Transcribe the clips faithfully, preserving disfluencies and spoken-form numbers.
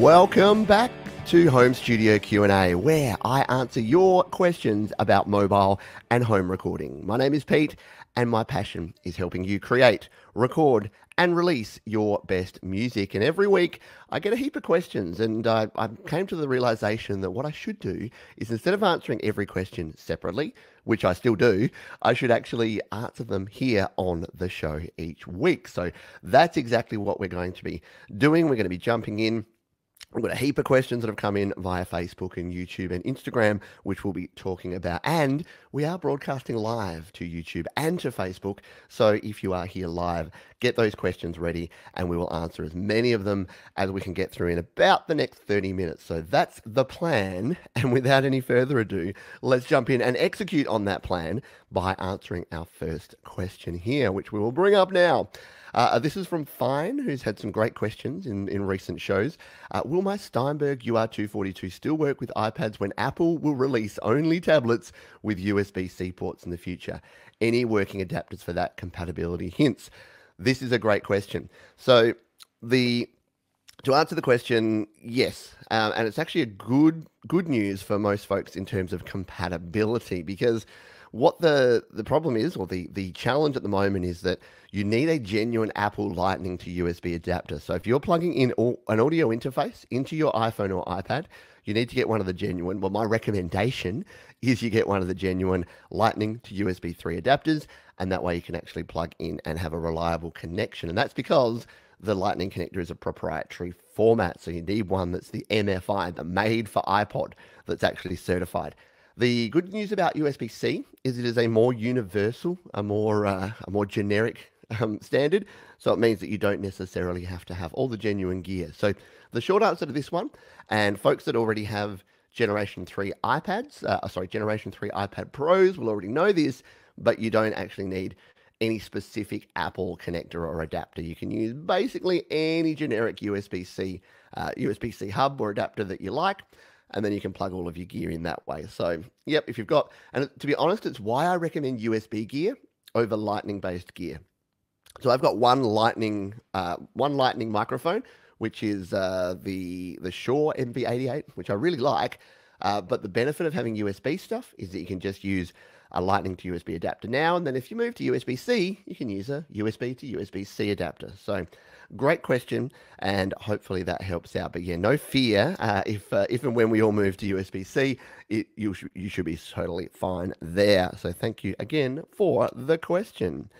Welcome back to Home Studio Q and A, where I answer your questions about mobile and home recording. My name is Pete, and my passion is helping you create, record, and release your best music. And every week, I get a heap of questions, and I, I came to the realization that what I should do is, instead of answering every question separately, which I still do, I should actually answer them here on the show each week. So that's exactly what we're going to be doing. We're going to be jumping in. We've got a heap of questions that have come in via Facebook and YouTube and Instagram, which we'll be talking about. And we are broadcasting live to YouTube and to Facebook. So if you are here live, get those questions ready and we will answer as many of them as we can get through in about the next thirty minutes. So that's the plan. And without any further ado, let's jump in and execute on that plan by answering our first question here, which we will bring up now. Uh, this is from Fine, who's had some great questions in, in recent shows. Uh, will my Steinberg U R two forty-two still work with iPads when Apple will release only tablets with U S B C ports in the future? Any working adapters for that compatibility hints? This is a great question. So the to answer the question, yes. Um, and it's actually a good, good news for most folks in terms of compatibility, because what the, the problem is, or the, the challenge at the moment, is that you need a genuine Apple Lightning to U S B adapter. So if you're plugging in all, an audio interface into your iPhone or iPad, you need to get one of the genuine. Well, my recommendation is you get one of the genuine Lightning to U S B three adapters, and that way you can actually plug in and have a reliable connection. And that's because the Lightning connector is a proprietary format. So you need one that's the M F I, the made for iPod, that's actually certified. The good news about U S B C is it is a more universal, a more uh, a more generic um, standard. So it means that you don't necessarily have to have all the genuine gear. So the short answer to this one, and folks that already have Generation three iPads, uh, sorry, Generation three iPad Pros will already know this, but you don't actually need any specific Apple connector or adapter. You can use basically any generic U S B C, uh, U S B C hub or adapter that you like, and then you can plug all of your gear in that way. So, yep, if you've got, and to be honest, it's why I recommend U S B gear over Lightning-based gear. So I've got one Lightning, uh, one Lightning microphone, which is uh, the, the Shure M V eighty-eight, which I really like. Uh, but the benefit of having U S B stuff is that you can just use a Lightning to U S B adapter now. And then if you move to U S B C, you can use a U S B to U S B C adapter. So great question, and hopefully that helps out. But yeah, no fear. Uh, if uh, if and when we all move to U S B C, it, you, sh you should be totally fine there. So thank you again for the question.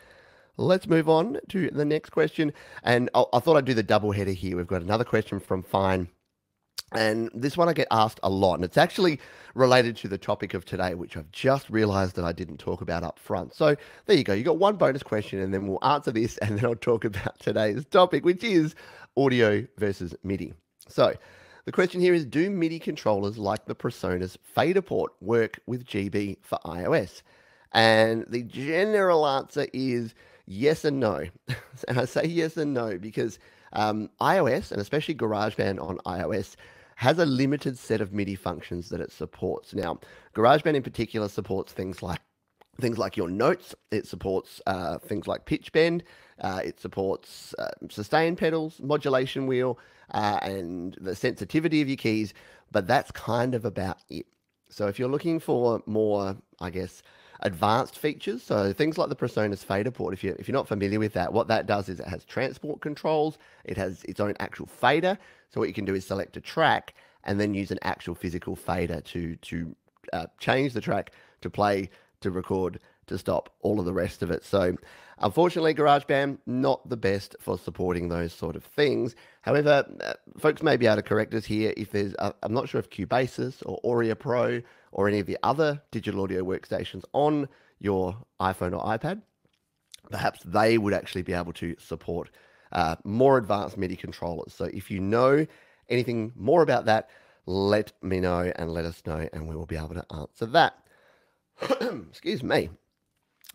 Let's move on to the next question. And I, I thought I'd do the double header here. We've got another question from Fine. And this one I get asked a lot, and it's actually related to the topic of today, which I've just realized that I didn't talk about up front. So there you go. You got one bonus question, and then we'll answer this, and then I'll talk about today's topic, which is audio versus MIDI. So the question here is, do MIDI controllers like the Presonus Fader Port work with G B for iOS? And the general answer is yes and no. And I say yes and no because um, iOS, and especially GarageBand on iOS, has a limited set of MIDI functions that it supports. Now, GarageBand in particular supports things like things like your notes. It supports uh, things like pitch bend. Uh, it supports uh, sustain pedals, modulation wheel, uh, and the sensitivity of your keys. But that's kind of about it. So if you're looking for more, I guess, advanced features, so things like the Presonus Fader Port, if you're, if you're not familiar with that, what that does is it has transport controls, it has its own actual fader, so what you can do is select a track and then use an actual physical fader to, to uh, change the track, to play, to record, to stop, all of the rest of it. So unfortunately, GarageBand, not the best for supporting those sort of things. However, uh, folks may be able to correct us here if there's, uh, I'm not sure if Cubasis or Aurea Pro or any of the other digital audio workstations on your iPhone or iPad, perhaps they would actually be able to support uh, more advanced MIDI controllers. So if you know anything more about that, let me know and let us know, and we will be able to answer that. Excuse me.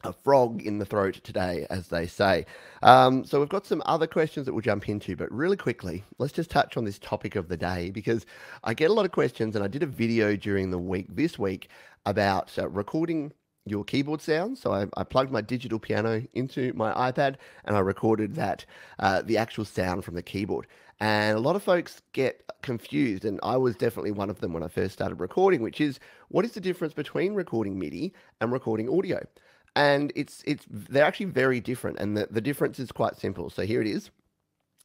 A frog in the throat today, as they say. Um, so we've got some other questions that we'll jump into, but really quickly, let's just touch on this topic of the day, because I get a lot of questions, and I did a video during the week, this week, about uh, recording your keyboard sound. So I, I plugged my digital piano into my iPad and I recorded that, uh, the actual sound from the keyboard. And a lot of folks get confused, and I was definitely one of them when I first started recording, which is, what is the difference between recording MIDI and recording audio? And it's, it's, they're actually very different, and the, the difference is quite simple. So here it is.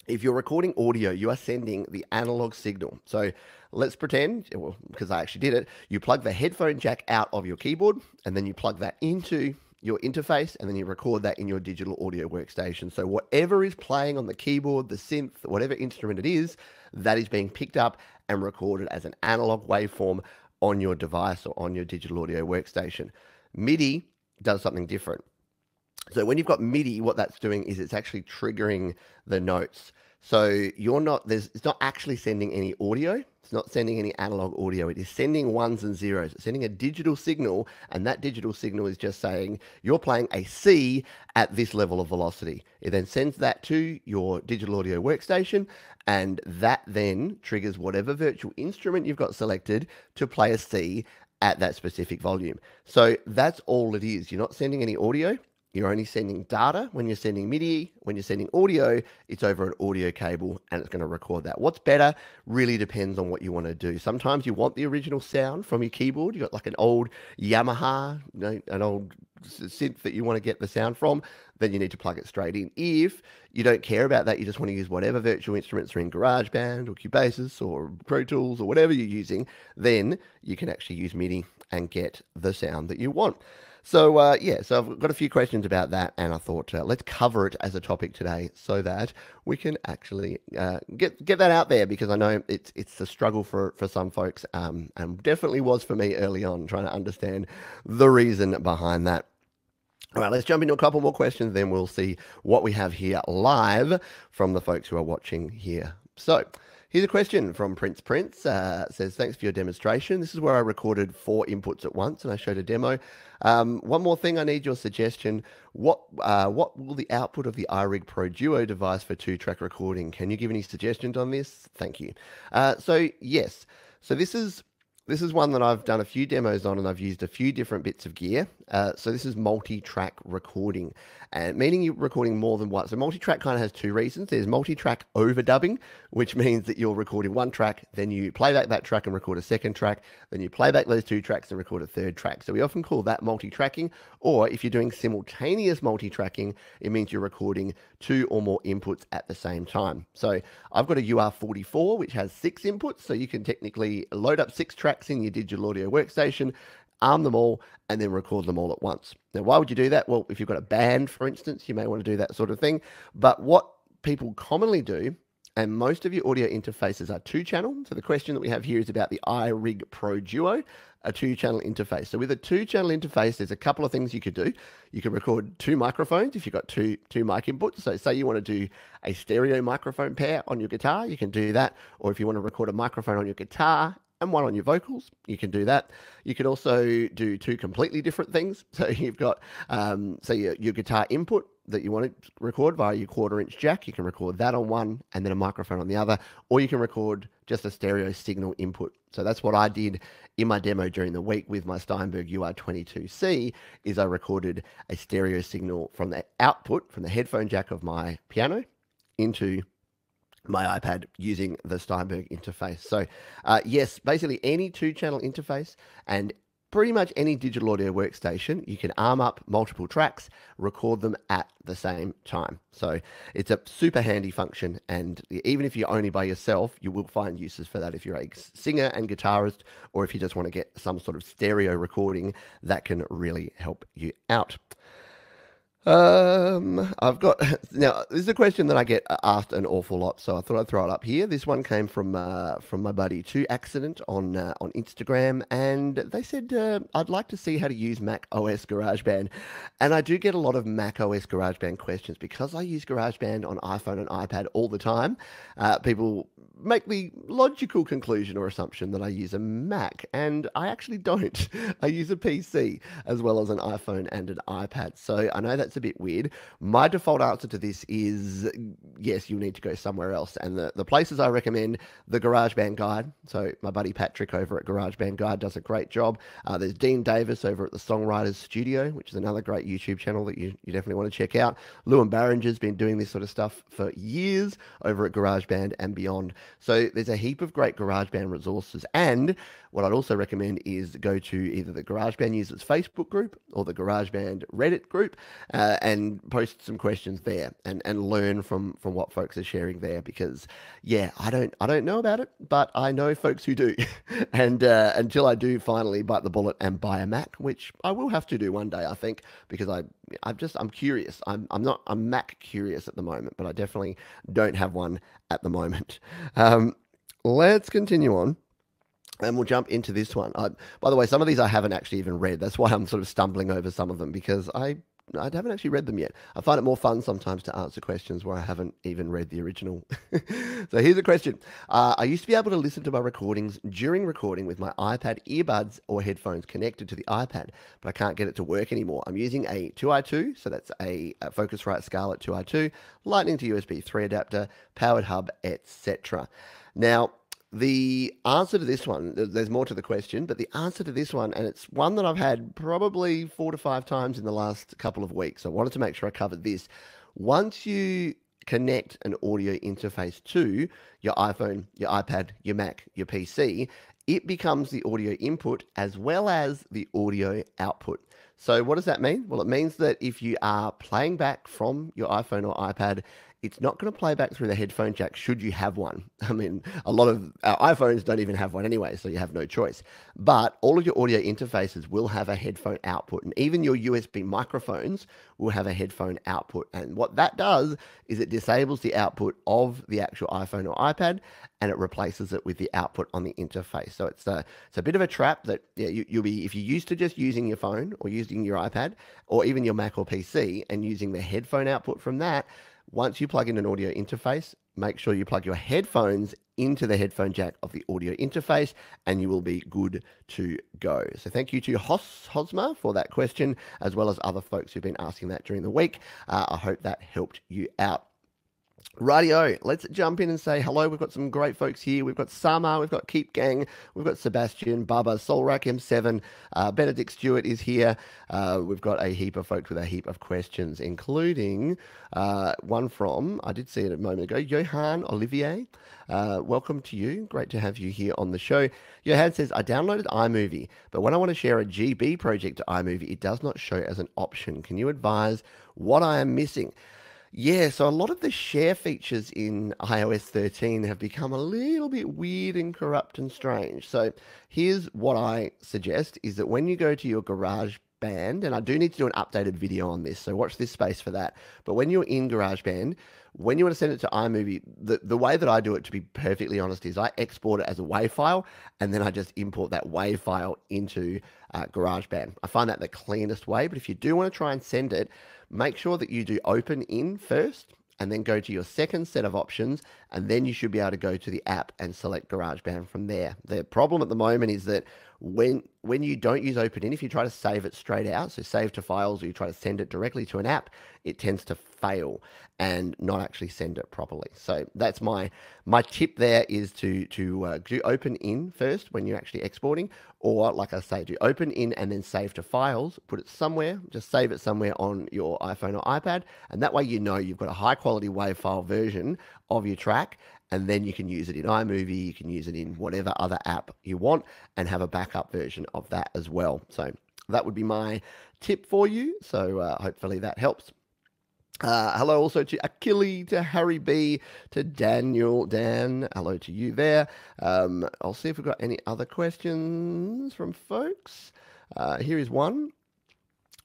If you're recording audio, you are sending the analog signal. So let's pretend, well, because I actually did it, you plug the headphone jack out of your keyboard, and then you plug that into your interface, and then you record that in your digital audio workstation. So whatever is playing on the keyboard, the synth, whatever instrument it is, that is being picked up and recorded as an analog waveform on your device or on your digital audio workstation. MIDI does something different. So when you've got MIDI, what that's doing is it's actually triggering the notes. So you're not, there's, it's not actually sending any audio. It's not sending any analog audio. It is sending ones and zeros. It's sending a digital signal, and that digital signal is just saying you're playing a C at this level of velocity. It then sends that to your digital audio workstation, and that then triggers whatever virtual instrument you've got selected to play a C at that specific volume. So that's all it is. You're not sending any audio. You're only sending data. When you're sending MIDI, when you're sending audio, it's over an audio cable and it's going to record that. What's better really depends on what you want to do. Sometimes you want the original sound from your keyboard. You've got like an old Yamaha, you know, an old synth that you want to get the sound from, then you need to plug it straight in. If you don't care about that, you just want to use whatever virtual instruments are in GarageBand or Cubasis or Pro Tools or whatever you're using, then you can actually use MIDI and get the sound that you want. So, uh, yeah, so I've got a few questions about that, and I thought uh, let's cover it as a topic today so that we can actually uh, get get that out there, because I know it's it's a struggle for, for some folks, um, and definitely was for me early on, trying to understand the reason behind that. All right, let's jump into a couple more questions, then we'll see what we have here live from the folks who are watching here. So here's a question from Prince Prince. Uh, says, thanks for your demonstration. This is where I recorded four inputs at once and I showed a demo. Um, one more thing, I need your suggestion. What uh, what will the output of the iRig Pro Duo device for two-track recording? Can you give any suggestions on this? Thank you. Uh, so, yes. So this is, this is one that I've done a few demos on, and I've used a few different bits of gear. Uh, so this is multi-track recording, and meaning you're recording more than one. So multi-track kind of has two reasons. There's multi-track overdubbing, which means that you're recording one track, then you play back that track and record a second track, then you play back those two tracks and record a third track. So we often call that multi-tracking. Or if you're doing simultaneous multi-tracking, it means you're recording two or more inputs at the same time. So I've got a U R forty-four, which has six inputs. So you can technically load up six tracks in your digital audio workstation, arm them all, and then record them all at once. Now, why would you do that? Well, if you've got a band, for instance, you may want to do that sort of thing. But what people commonly do, and most of your audio interfaces are two-channel. So the question that we have here is about the iRig Pro Duo, a two-channel interface. So with a two-channel interface, there's a couple of things you could do. You can record two microphones if you've got two, two mic inputs. So say you want to do a stereo microphone pair on your guitar, you can do that. Or if you want to record a microphone on your guitar and one on your vocals, you can do that. You can also do two completely different things. So you've got, um, so your, your guitar input that you want to record via your quarter inch jack, you can record that on one and then a microphone on the other, or you can record just a stereo signal input. So that's what I did in my demo during the week with my Steinberg U R twenty-two C, is I recorded a stereo signal from the output, from the headphone jack of my piano into my iPad using the Steinberg interface. So uh, yes, basically any two channel interface and pretty much any digital audio workstation, you can arm up multiple tracks, record them at the same time. So it's a super handy function. And even if you're only by yourself, you will find uses for that. If you're a singer and guitarist, or if you just want to get some sort of stereo recording, that can really help you out. Um, I've got, now this is a question that I get asked an awful lot, so I thought I'd throw it up here. This one came from, uh, from my buddy two Accident on, uh, on Instagram, and they said, uh, I'd like to see how to use Mac O S GarageBand. And I do get a lot of Mac O S GarageBand questions because I use GarageBand on iPhone and iPad all the time. Uh, people make the logical conclusion or assumption that I use a Mac, and I actually don't. I use a P C as well as an iPhone and an iPad. So I know that's a bit weird. My default answer to this is yes, you need to go somewhere else. And the, the places I recommend, the GarageBand Guide. So my buddy Patrick over at GarageBand Guide does a great job. Uh, there's Dean Davis over at the Songwriters Studio, which is another great YouTube channel that you, you definitely want to check out. Lewin Barringer's been doing this sort of stuff for years over at GarageBand and beyond. So there's a heap of great GarageBand resources. And what I'd also recommend is go to either the GarageBand users Facebook group or the GarageBand Reddit group uh, and post some questions there and, and learn from, from what folks are sharing there, because yeah, I don't, I don't know about it, but I know folks who do. And uh, until I do finally bite the bullet and buy a Mac, which I will have to do one day, I think, because I, I'm just, I'm curious. I'm, I'm not, I'm Mac curious at the moment, but I definitely don't have one at the moment. Um, let's continue on, and we'll jump into this one. I, by the way, some of these I haven't actually even read. That's why I'm sort of stumbling over some of them, because I, I haven't actually read them yet. I find it more fun sometimes to answer questions where I haven't even read the original. So here's a question. Uh, I used to be able to listen to my recordings during recording with my iPad earbuds or headphones connected to the iPad, but I can't get it to work anymore. I'm using a two i two, so that's a, a Focusrite Scarlett two i two, Lightning to U S B three adapter, powered hub, et cetera. Now, the answer to this one, there's more to the question, but the answer to this one, and it's one that I've had probably four to five times in the last couple of weeks. I wanted to make sure I covered this. Once you connect an audio interface to your iPhone, your iPad, your Mac, your P C, it becomes the audio input as well as the audio output. So what does that mean? Well, it means that if you are playing back from your iPhone or iPad, it's not going to play back through the headphone jack should you have one. I mean, a lot of our iPhones don't even have one anyway, so you have no choice. But all of your audio interfaces will have a headphone output, and even your U S B microphones will have a headphone output. And what that does is it disables the output of the actual iPhone or iPad, and it replaces it with the output on the interface. So it's a, it's a bit of a trap that yeah, you, you'll be, if you're used to just using your phone or using your iPad or even your Mac or P C and using the headphone output from that, once you plug in an audio interface, make sure you plug your headphones into the headphone jack of the audio interface, and you will be good to go. So thank you to Hos Hosma for that question, as well as other folks who've been asking that during the week. Uh, I hope that helped you out. Rightio, let's jump in and say hello. We've got some great folks here. We've got Samar, we've got Keep Gang, we've got Sebastian, Baba, Solrak M seven, uh, Benedict Stewart is here. Uh, we've got a heap of folks with a heap of questions, including uh, one from, I did see it a moment ago, Johan Olivier. Uh, welcome to you. Great to have you here on the show. Johan says, I downloaded iMovie, but when I want to share a G B project to iMovie, it does not show as an option. Can you advise what I am missing? Yeah, so a lot of the share features in i O S thirteen have become a little bit weird and corrupt and strange. So here's what I suggest is that when you go to your GarageBand, and I do need to do an updated video on this, so watch this space for that. But when you're in GarageBand, when you want to send it to iMovie, the, the way that I do it, to be perfectly honest, is I export it as a WAV file, and then I just import that WAV file into uh, GarageBand. I find that the cleanest way, but if you do want to try and send it, make sure that you do open in first, and then go to your second set of options, and then you should be able to go to the app and select GarageBand from there. The problem at the moment is that when when you don't use open in, if you try to save it straight out, so save to files, or you try to send it directly to an app, it tends to fail and not actually send it properly. So that's my my tip there, is to to uh, do open in first when you're actually exporting, or like I say, do open in and then save to files, put it somewhere, just save it somewhere on your iPhone or iPad, and that way you know you've got a high quality WAV file version of your track, and then you can use it in iMovie, you can use it in whatever other app you want, and have a backup version of that as well. So that would be my tip for you. So uh, hopefully that helps. Uh, hello also to Achille, to Harry B, to Daniel, Dan, hello to you there. Um, I'll see if we've got any other questions from folks. Uh, here is one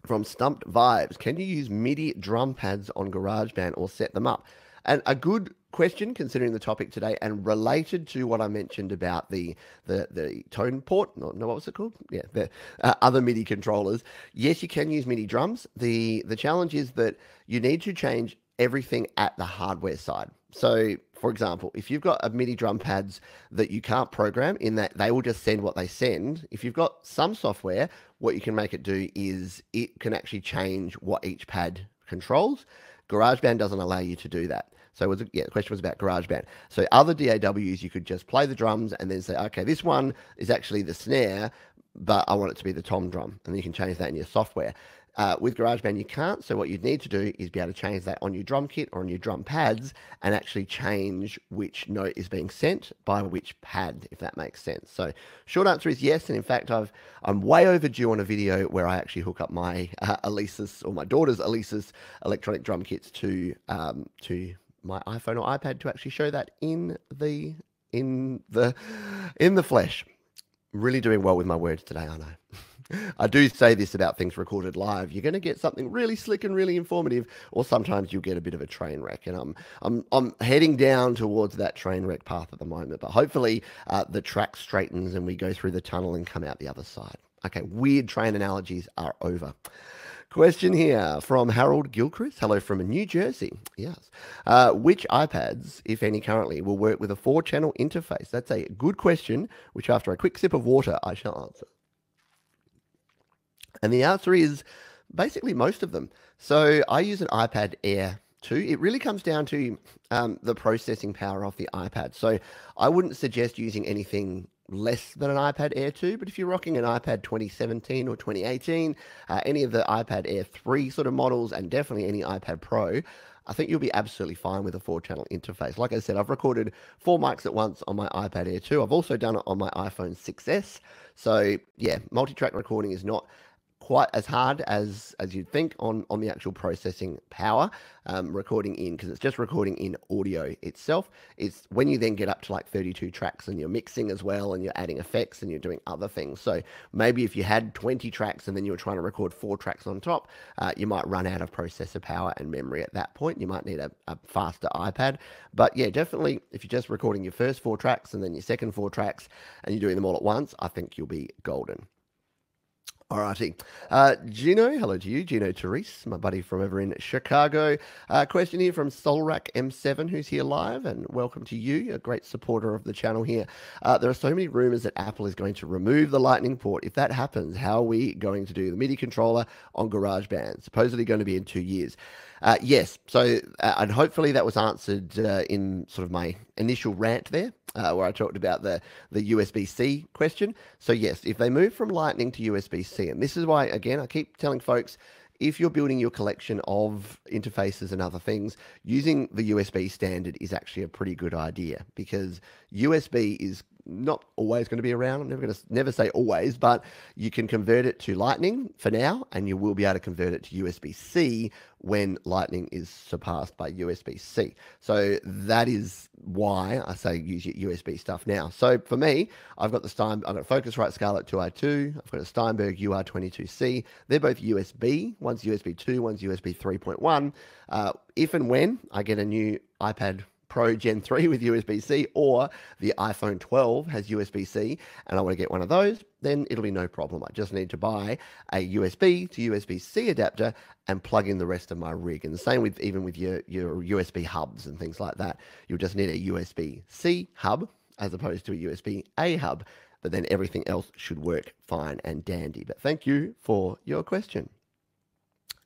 from Stumped Vibes. Can you use MIDI drum pads on GarageBand or set them up? And a good question, considering the topic today, and related to what I mentioned about the the, the tone port, no, what was it called? Yeah, the uh, other MIDI controllers. Yes, you can use MIDI drums. The, the challenge is that you need to change everything at the hardware side. So, for example, if you've got a MIDI drum pads that you can't program in that they will just send what they send, if you've got some software, what you can make it do is it can actually change what each pad controls. GarageBand doesn't allow you to do that. So, was, yeah, the question was about GarageBand. So other D A Ws, you could just play the drums and then say, okay, this one is actually the snare, but I want it to be the tom drum. And you can change that in your software. Uh, with GarageBand, you can't. So what you'd need to do is be able to change that on your drum kit or on your drum pads and actually change which note is being sent by which pad, if that makes sense. So short answer is yes. And in fact, I've, I'm way overdue on a video where I actually hook up my uh, Alesis or my daughter's Alesis electronic drum kits to, um, to my iPhone or iPad to actually show that in the, in the, in the flesh. Really doing well with my words today, aren't I? I do say this about things recorded live. You're going to get something really slick and really informative, or sometimes you'll get a bit of a train wreck. And I'm I'm I'm heading down towards that train wreck path at the moment. But hopefully uh, the track straightens and we go through the tunnel and come out the other side. Okay, weird train analogies are over. Question here from Harold Gilchrist. Hello from New Jersey. Yes. Uh, which iPads, if any currently, will work with a four-channel interface? That's a good question, which after a quick sip of water, I shall answer. And the answer is basically most of them. So I use an iPad Air two. It really comes down to um, the processing power of the iPad. So I wouldn't suggest using anything less than an iPad Air two, but if you're rocking an iPad twenty seventeen or twenty eighteen, uh, any of the iPad Air three sort of models, and definitely any iPad Pro, I think you'll be absolutely fine with a four-channel interface. Like I said, I've recorded four mics at once on my iPad Air two. I've also done it on my iPhone six S. So yeah, multi-track recording is not quite as hard as as you'd think on on the actual processing power, um, recording in, because it's just recording in audio itself. It's when you then get up to like thirty-two tracks and you're mixing as well and you're adding effects and you're doing other things. So maybe if you had twenty tracks and then you were trying to record four tracks on top, uh, you might run out of processor power and memory at that point. You might need a, a faster iPad. But yeah, definitely if you're just recording your first four tracks and then your second four tracks and you're doing them all at once, I think you'll be golden. Alrighty. Uh, Gino, hello to you. Gino Therese, my buddy from over in Chicago. Uh, question here from Solrak M seven, who's here live, and welcome to you, a great supporter of the channel here. Uh, there are so many rumors that Apple is going to remove the Lightning port. If that happens, how are we going to do the MIDI controller on GarageBand? Supposedly going to be in two years. Uh, yes, so uh, and hopefully that was answered uh, in sort of my initial rant there, uh, where I talked about the the U S B C question. So yes, if they move from Lightning to U S B C, and this is why again I keep telling folks, if you're building your collection of interfaces and other things, using the U S B standard is actually a pretty good idea, because U S B is not always going to be around. I'm never going to never say always, but you can convert it to Lightning for now, and you will be able to convert it to U S B C when Lightning is surpassed by U S B C. So that is why I say use your U S B stuff now. So for me, I've got the Stein, I've got Focusrite Scarlett two i two, I've got a Steinberg U R twenty-two C. They're both U S B. One's U S B two, one's U S B three point one. Uh, if and when I get a new iPad Pro Gen three with U S B C, or the iPhone twelve has U S B C and I want to get one of those, then it'll be no problem. I just need to buy a U S B to U S B C adapter and plug in the rest of my rig. And the same with even with your, your U S B hubs and things like that. You'll just need a U S B C hub as opposed to a U S B A hub, but then everything else should work fine and dandy. But thank you for your question.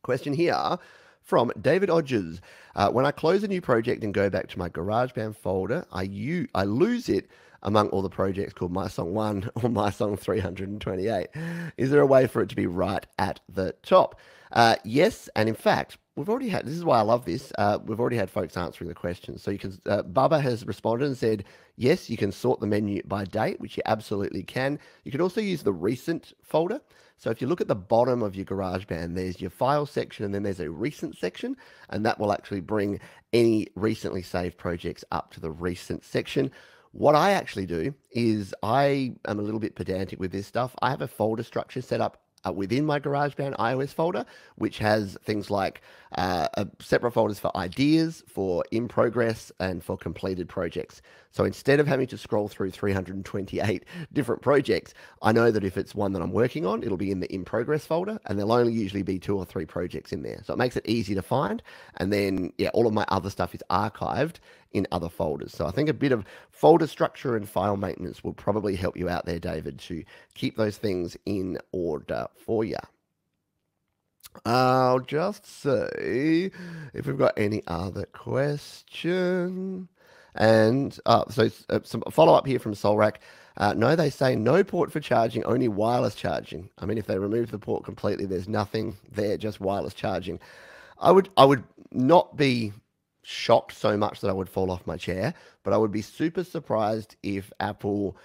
Question here from David Odges. Uh, when I close a new project and go back to my GarageBand folder, I, u I lose it among all the projects called My Song one or My Song three hundred twenty-eight. Is there a way for it to be right at the top? Uh, yes, and in fact, we've already had, this is why I love this, uh, we've already had folks answering the question. So you can, uh, Bubba has responded and said, yes, you can sort the menu by date, which you absolutely can. You can also use the recent folder. So if you look at the bottom of your GarageBand, there's your file section, and then there's a recent section, and that will actually bring any recently saved projects up to the recent section. What I actually do is I am a little bit pedantic with this stuff. I have a folder structure set up Uh, within my GarageBand iOS folder, which has things like uh, uh, separate folders for ideas, for in progress, and for completed projects. So instead of having to scroll through three hundred twenty-eight different projects, I know that if it's one that I'm working on, it'll be in the in progress folder, and there'll only usually be two or three projects in there. So it makes it easy to find. And then, yeah, all of my other stuff is archived in other folders. So I think a bit of folder structure and file maintenance will probably help you out there, David, to keep those things in order for you. I'll just see if we've got any other question. And uh, so uh, some follow-up here from Solrack. Uh, no, they say no port for charging, only wireless charging. I mean, if they remove the port completely, there's nothing there, just wireless charging. I would, I would not be shocked so much that I would fall off my chair, but I would be super surprised if Apple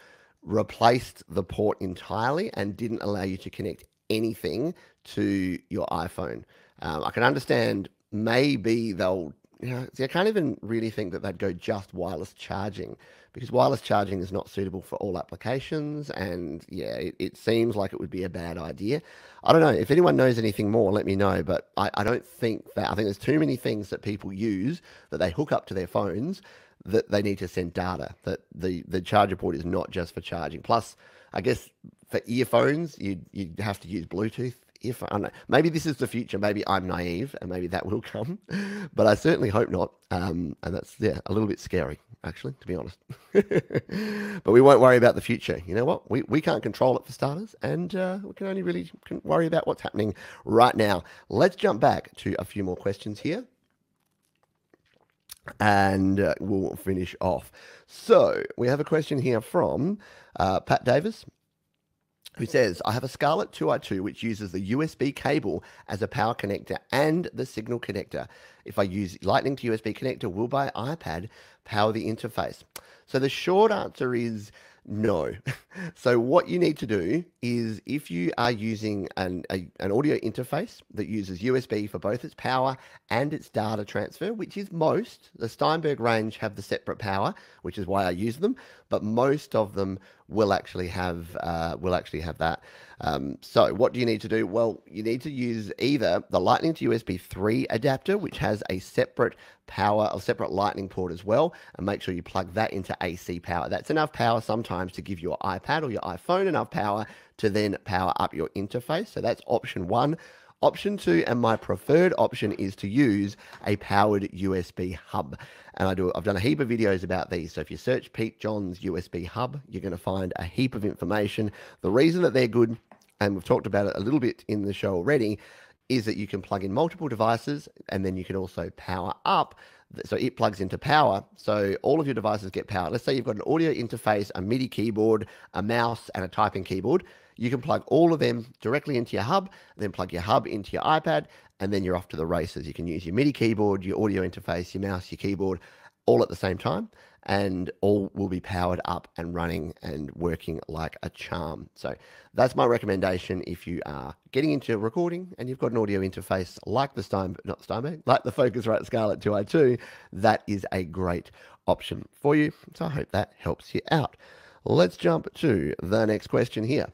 replaced the port entirely and didn't allow you to connect anything to your iPhone. Um, I can understand maybe they'll, you know, see, I can't even really think that they'd go just wireless charging, because wireless charging is not suitable for all applications. And yeah, it, it seems like it would be a bad idea. I don't know. If anyone knows anything more, let me know. But I, I don't think that, I think there's too many things that people use that they hook up to their phones that they need to send data, that the, the charger port is not just for charging. Plus, I guess for earphones, you'd, you'd have to use Bluetooth. If I don't know, maybe this is the future, maybe I'm naive and maybe that will come, but I certainly hope not. Um, and that's, yeah, a little bit scary, actually, to be honest. But we won't worry about the future. You know what? We, we can't control it for starters, and uh, we can only really worry about what's happening right now. Let's jump back to a few more questions here, and uh, we'll finish off. So we have a question here from uh, Pat Davis, who says, I have a Scarlett two i two, which uses the U S B cable as a power connector and the signal connector. If I use lightning to U S B connector, will my iPad power the interface? So the short answer is no. So what you need to do is, if you are using an, a, an audio interface that uses U S B for both its power and its data transfer, which is most, the Steinberg range have the separate power, which is why I use them, but most of them will actually have uh, will actually have that. Um, so what do you need to do? Well, you need to use either the Lightning to U S B three adapter, which has a separate power, a separate lightning port as well, and make sure you plug that into A C power. That's enough power sometimes to give your iPad or your iPhone enough power to then power up your interface. So that's option one. Option two, and my preferred option, is to use a powered U S B hub. And I do, I've done a heap of videos about these. So if you search Pete John's U S B hub, you're going to find a heap of information. The reason that they're good, and we've talked about it a little bit in the show already, is that you can plug in multiple devices, and then you can also power up. So it plugs into power. So all of your devices get power. Let's say you've got an audio interface, a MIDI keyboard, a mouse, and a typing keyboard. You can plug all of them directly into your hub, then plug your hub into your iPad, and then you're off to the races. You can use your MIDI keyboard, your audio interface, your mouse, your keyboard, all at the same time, and all will be powered up and running and working like a charm. So that's my recommendation if you are getting into recording and you've got an audio interface like the Stein, not Steinberg, like the Focusrite Scarlett two i two, that is a great option for you. So I hope that helps you out. Let's jump to the next question here.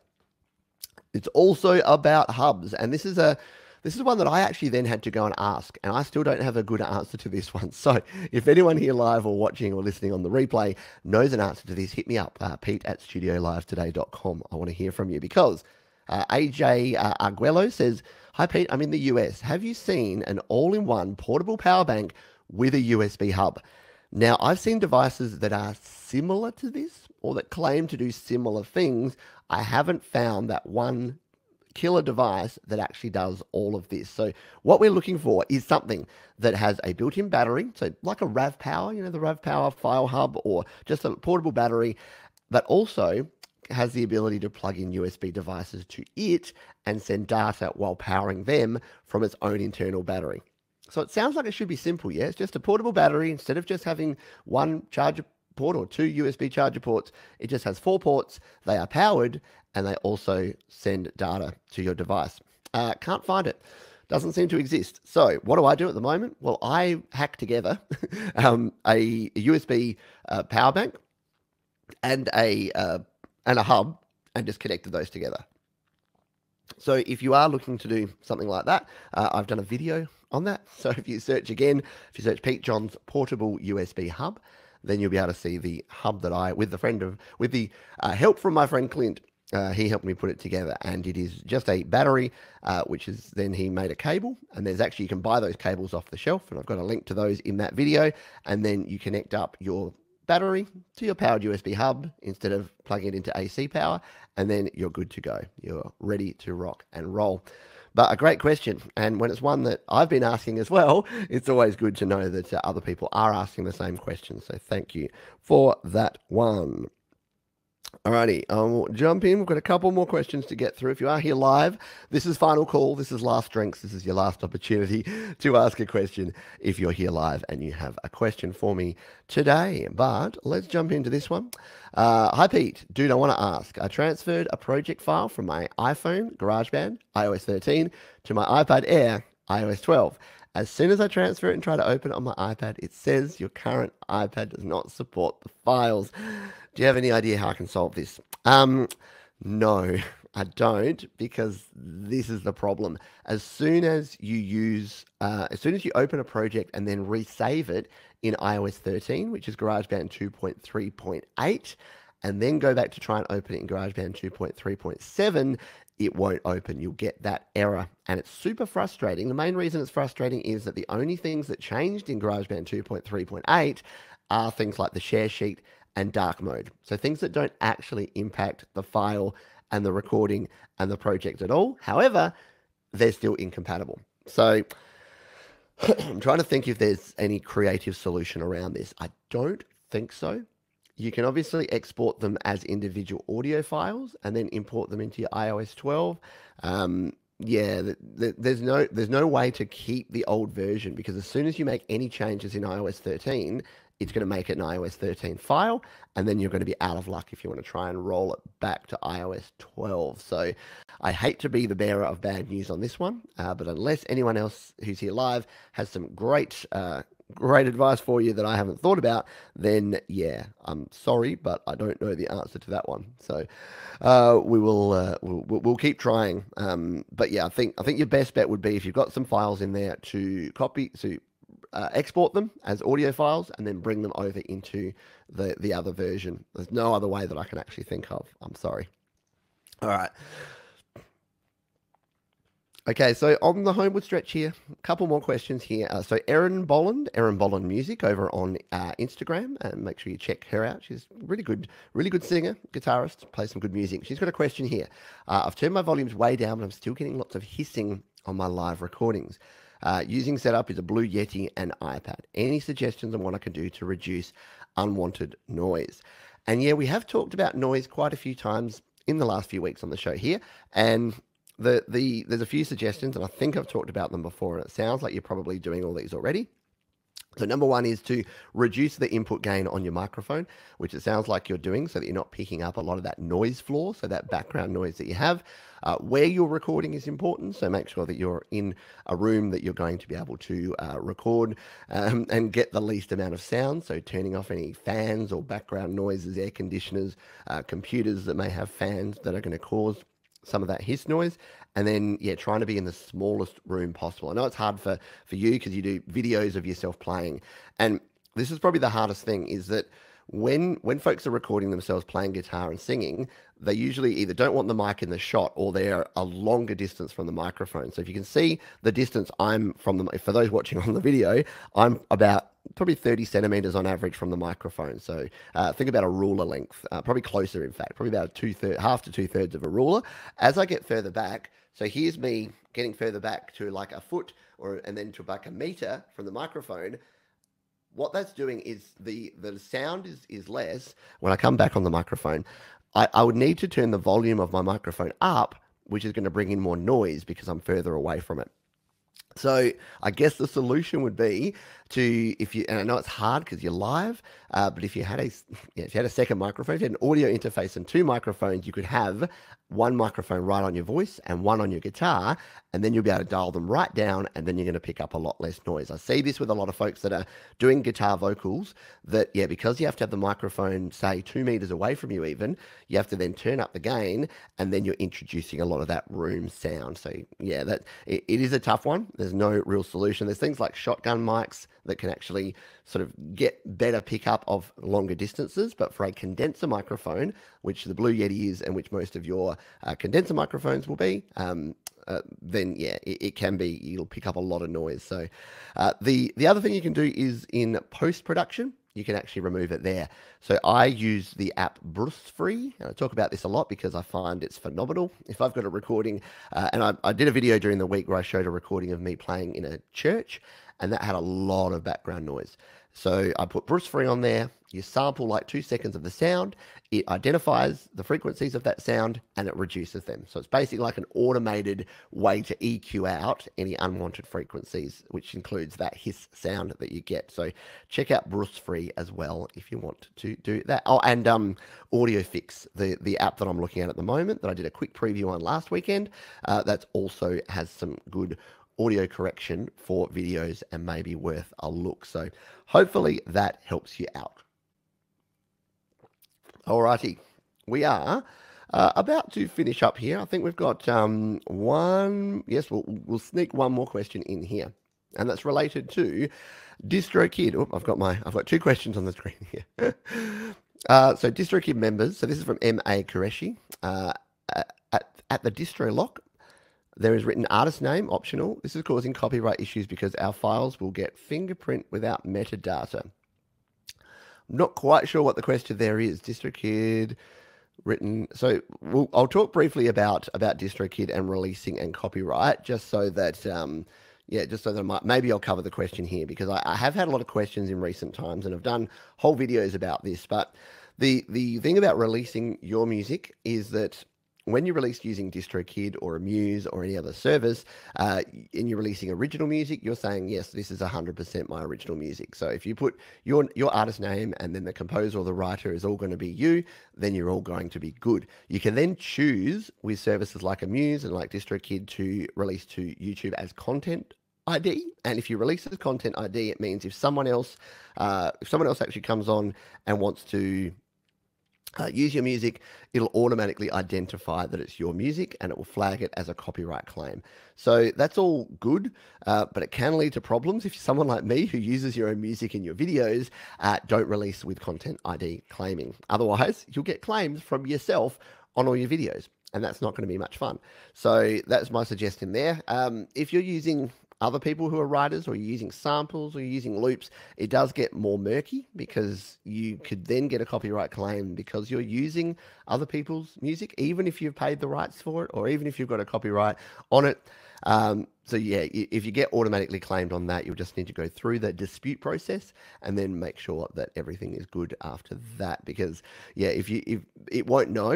It's also about hubs, and this is a this is one that I actually then had to go and ask, and I still don't have a good answer to this one. So if anyone here live or watching or listening on the replay knows an answer to this, hit me up, uh, Pete at studio live today dot com. I want to hear from you, because uh, A J uh, Arguello says, hi Pete, I'm in the U S. Have you seen an all-in-one portable power bank with a U S B hub? Now, I've seen devices that are similar to this or that claim to do similar things. I haven't found that one killer device that actually does all of this. So what we're looking for is something that has a built-in battery, so like a RavPower, you know, the RavPower file hub, or just a portable battery, but also has the ability to plug in U S B devices to it and send data while powering them from its own internal battery. So it sounds like it should be simple, yeah? It's just a portable battery. Instead of just having one charger port or two U S B charger ports, it just has four ports. They are powered, and they also send data to your device. Uh, can't find it. Doesn't seem to exist. So what do I do at the moment? Well, I hack together um, a, a U S B uh, power bank and a, uh, and a hub, and just connected those together. So if you are looking to do something like that, uh, I've done a video on that. So if you search again, if you search Pete John's portable U S B hub, then you'll be able to see the hub that I, with the friend of, with the uh, help from my friend Clint, Uh, he helped me put it together, and it is just a battery, uh, which is then he made a cable, and there's actually, you can buy those cables off the shelf, and I've got a link to those in that video. And then you connect up your battery to your powered U S B hub instead of plugging it into A C power, and then you're good to go. You're ready to rock and roll. But a great question, and when it's one that I've been asking as well, it's always good to know that uh, other people are asking the same question. So thank you for that one. Alrighty, I'll jump in. We've got a couple more questions to get through. If you are here live, this is final call. This is last drinks. This is your last opportunity to ask a question if you're here live and you have a question for me today. But let's jump into this one. Uh, hi, Pete. Dude, I want to ask. I transferred a project file from my iPhone, GarageBand, i O S thirteen, to my iPad Air, i O S twelve. As soon as I transfer it and try to open it on my iPad, it says your current iPad does not support the files. Do you have any idea how I can solve this? Um, no, I don't, because this is the problem. As soon as you use, uh, as soon as you open a project and then resave it in i O S thirteen, which is GarageBand two point three point eight, and then go back to try and open it in GarageBand two point three point seven, it won't open. You'll get that error, and it's super frustrating. The main reason it's frustrating is that the only things that changed in GarageBand two point three point eight are things like the share sheet and dark mode. So things that don't actually impact the file and the recording and the project at all. However, they're still incompatible. So I'm trying to think if there's any creative solution around this. I don't think so. You can obviously export them as individual audio files and then import them into your i O S twelve. Um, yeah, the, the, there's no there's no way to keep the old version, because as soon as you make any changes in i O S thirteen, it's going to make it an i O S thirteen file, and then you're going to be out of luck if you want to try and roll it back to i O S twelve. So I hate to be the bearer of bad news on this one, uh, but unless anyone else who's here live has some great uh, great advice for you that I haven't thought about, then yeah, I'm sorry, but I don't know the answer to that one. So uh, we will uh, we'll, we'll keep trying. Um, but yeah, I think I think your best bet would be, if you've got some files in there, to copy to uh, export them as audio files and then bring them over into the the other version. There's no other way that I can actually think of. I'm sorry. All right. Okay, so on the homeward stretch here, a couple more questions here. Uh, so Erin Bolland, Erin Bolland Music over on uh, Instagram, and make sure you check her out. She's really good, really good singer, guitarist, plays some good music. She's got a question here. Uh, I've turned my volumes way down, but I'm still getting lots of hissing on my live recordings. Uh, using setup is a Blue Yeti and iPad. Any suggestions on what I can do to reduce unwanted noise? And yeah, we have talked about noise quite a few times in the last few weeks on the show here, and The, the, there's a few suggestions, and I think I've talked about them before, and it sounds like you're probably doing all these already. So number one is to reduce the input gain on your microphone, which it sounds like you're doing, so that you're not picking up a lot of that noise floor, so that background noise that you have. Uh, where you're recording is important, so make sure that you're in a room that you're going to be able to uh, record um, and get the least amount of sound, so turning off any fans or background noises, air conditioners, uh, computers that may have fans that are going to cause some of that hiss noise. And then, yeah, trying to be in the smallest room possible. I know it's hard for, for you, because you do videos of yourself playing. And this is probably the hardest thing, is that when when folks are recording themselves playing guitar and singing, they usually either don't want the mic in the shot, or they're a longer distance from the microphone. So if you can see the distance I'm from the, for those watching on the video, I'm about probably thirty centimeters on average from the microphone. So uh, think about a ruler length, uh, probably closer in fact, probably about two third, half to two thirds of a ruler. As I get further back, so here's me getting further back to like a foot, or and then to like a meter from the microphone. What that's doing is the, the sound is, is less. When I come back on the microphone, I, I would need to turn the volume of my microphone up, which is going to bring in more noise because I'm further away from it. So I guess the solution would be to, if you, and I know it's hard because you're live, uh, but if you had a, yeah, if you had a second microphone, if you had an audio interface and two microphones, you could have one microphone right on your voice and one on your guitar, and then you'll be able to dial them right down, and then you're going to pick up a lot less noise. I see this with a lot of folks that are doing guitar vocals that, yeah, because you have to have the microphone, say, two meters away from you even, you have to then turn up the gain, and then you're introducing a lot of that room sound. So yeah, that it, it is a tough one. There's There's no real solution. There's things like shotgun mics that can actually sort of get better pickup of longer distances, but for a condenser microphone, which the Blue Yeti is and which most of your uh, condenser microphones will be, um, Uh, then yeah, it, it can be, you'll pick up a lot of noise. So uh, the, the other thing you can do is in post-production, you can actually remove it there. So I use the app Bruce Free, and I talk about this a lot because I find it's phenomenal. If I've got a recording, uh, and I, I did a video during the week where I showed a recording of me playing in a church, and that had a lot of background noise. So I put Bruce Free on there, you sample like two seconds of the sound, it identifies the frequencies of that sound and it reduces them. So it's basically like an automated way to E Q out any unwanted frequencies, which includes that hiss sound that you get. So check out Bruce Free as well if you want to do that. Oh, and um, Audio Fix, the, the app that I'm looking at at the moment that I did a quick preview on last weekend, uh, that also has some good audio correction for videos and maybe worth a look. So hopefully that helps you out. Alrighty, we are uh, about to finish up here. I think we've got um, one, yes, we'll, we'll sneak one more question in here, and that's related to DistroKid. Oh, I've got my, I've got two questions on the screen here. uh, so DistroKid members, so this is from M A Qureshi. Uh, at, at the distro lock, there is written artist name, optional. This is causing copyright issues because our files will get fingerprint without metadata. Not quite sure what the question there is. DistroKid written. So we'll, I'll talk briefly about, about DistroKid and releasing and copyright, just so that, um, yeah, just so that I might, maybe I'll cover the question here, because I, I have had a lot of questions in recent times and I've done whole videos about this. But the, the thing about releasing your music is that when you release using DistroKid or Amuse or any other service, uh, and you're releasing original music, you're saying, yes, this is one hundred percent my original music. So if you put your your artist name and then the composer or the writer is all going to be you, then you're all going to be good. You can then choose with services like Amuse and like DistroKid to release to YouTube as content I D, and if you release as content I D, it means if someone else, uh, if someone else actually comes on and wants to Uh, use your music, it'll automatically identify that it's your music and it will flag it as a copyright claim. So that's all good, uh, but it can lead to problems if someone like me who uses your own music in your videos uh, don't release with content I D claiming. Otherwise, you'll get claims from yourself on all your videos, and that's not going to be much fun. So that's my suggestion there. Um, if you're using other people who are writers, or you're using samples, or you're using loops, it does get more murky because you could then get a copyright claim because you're using other people's music, even if you've paid the rights for it, or even if you've got a copyright on it. Um, so yeah, if you get automatically claimed on that, you'll just need to go through the dispute process and then make sure that everything is good after that, because yeah, if you, if it won't know.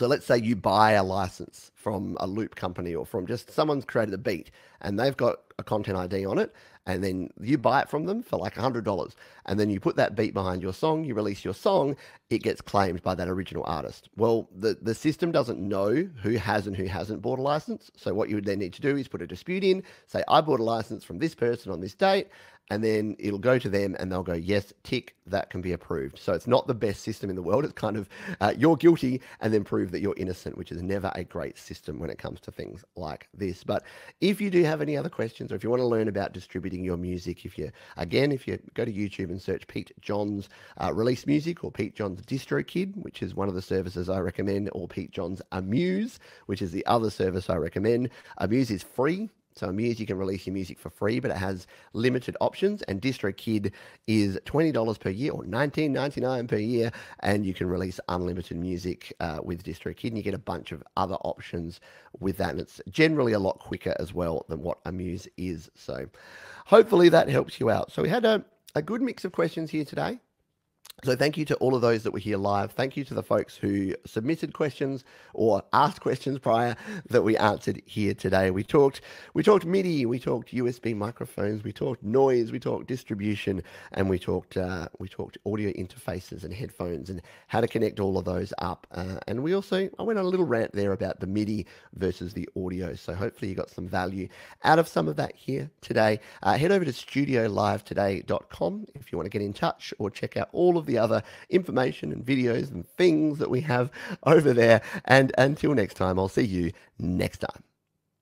So let's say you buy a license from a loop company or from just someone's created a beat and they've got a content I D on it, and then you buy it from them for like one hundred dollars, and then you put that beat behind your song, you release your song, it gets claimed by that original artist. Well, the, the system doesn't know who has and who hasn't bought a license. So what you would then need to do is put a dispute in, say, I bought a license from this person on this date, and then it'll go to them and they'll go, yes, tick, that can be approved. So it's not the best system in the world. It's kind of uh, you're guilty and then prove that you're innocent, which is never a great system when it comes to things like this. But if you do have any other questions, or if you want to learn about distributing your music, if you, again, if you go to YouTube and search Pete John's uh, Release Music or Pete John's DistroKid, which is one of the services I recommend, or Pete John's Amuse, which is the other service I recommend. Amuse is free. So Amuse, you can release your music for free, but it has limited options. And DistroKid is twenty dollars per year or nineteen ninety-nine per year, and you can release unlimited music uh, with DistroKid, and you get a bunch of other options with that. And it's generally a lot quicker as well than what Amuse is. So hopefully that helps you out. So we had a, a good mix of questions here today. So thank you to all of those that were here live. Thank you to the folks who submitted questions or asked questions prior that we answered here today. We talked, we talked MIDI, we talked U S B microphones, we talked noise, we talked distribution, and we talked, uh, we talked audio interfaces and headphones and how to connect all of those up. Uh, and we also, I went on a little rant there about the MIDI versus the audio. So hopefully you got some value out of some of that here today. Uh, head over to studio live today dot com if you want to get in touch or check out all of the other information and videos and things that we have over there. And until next time, I'll see you next time.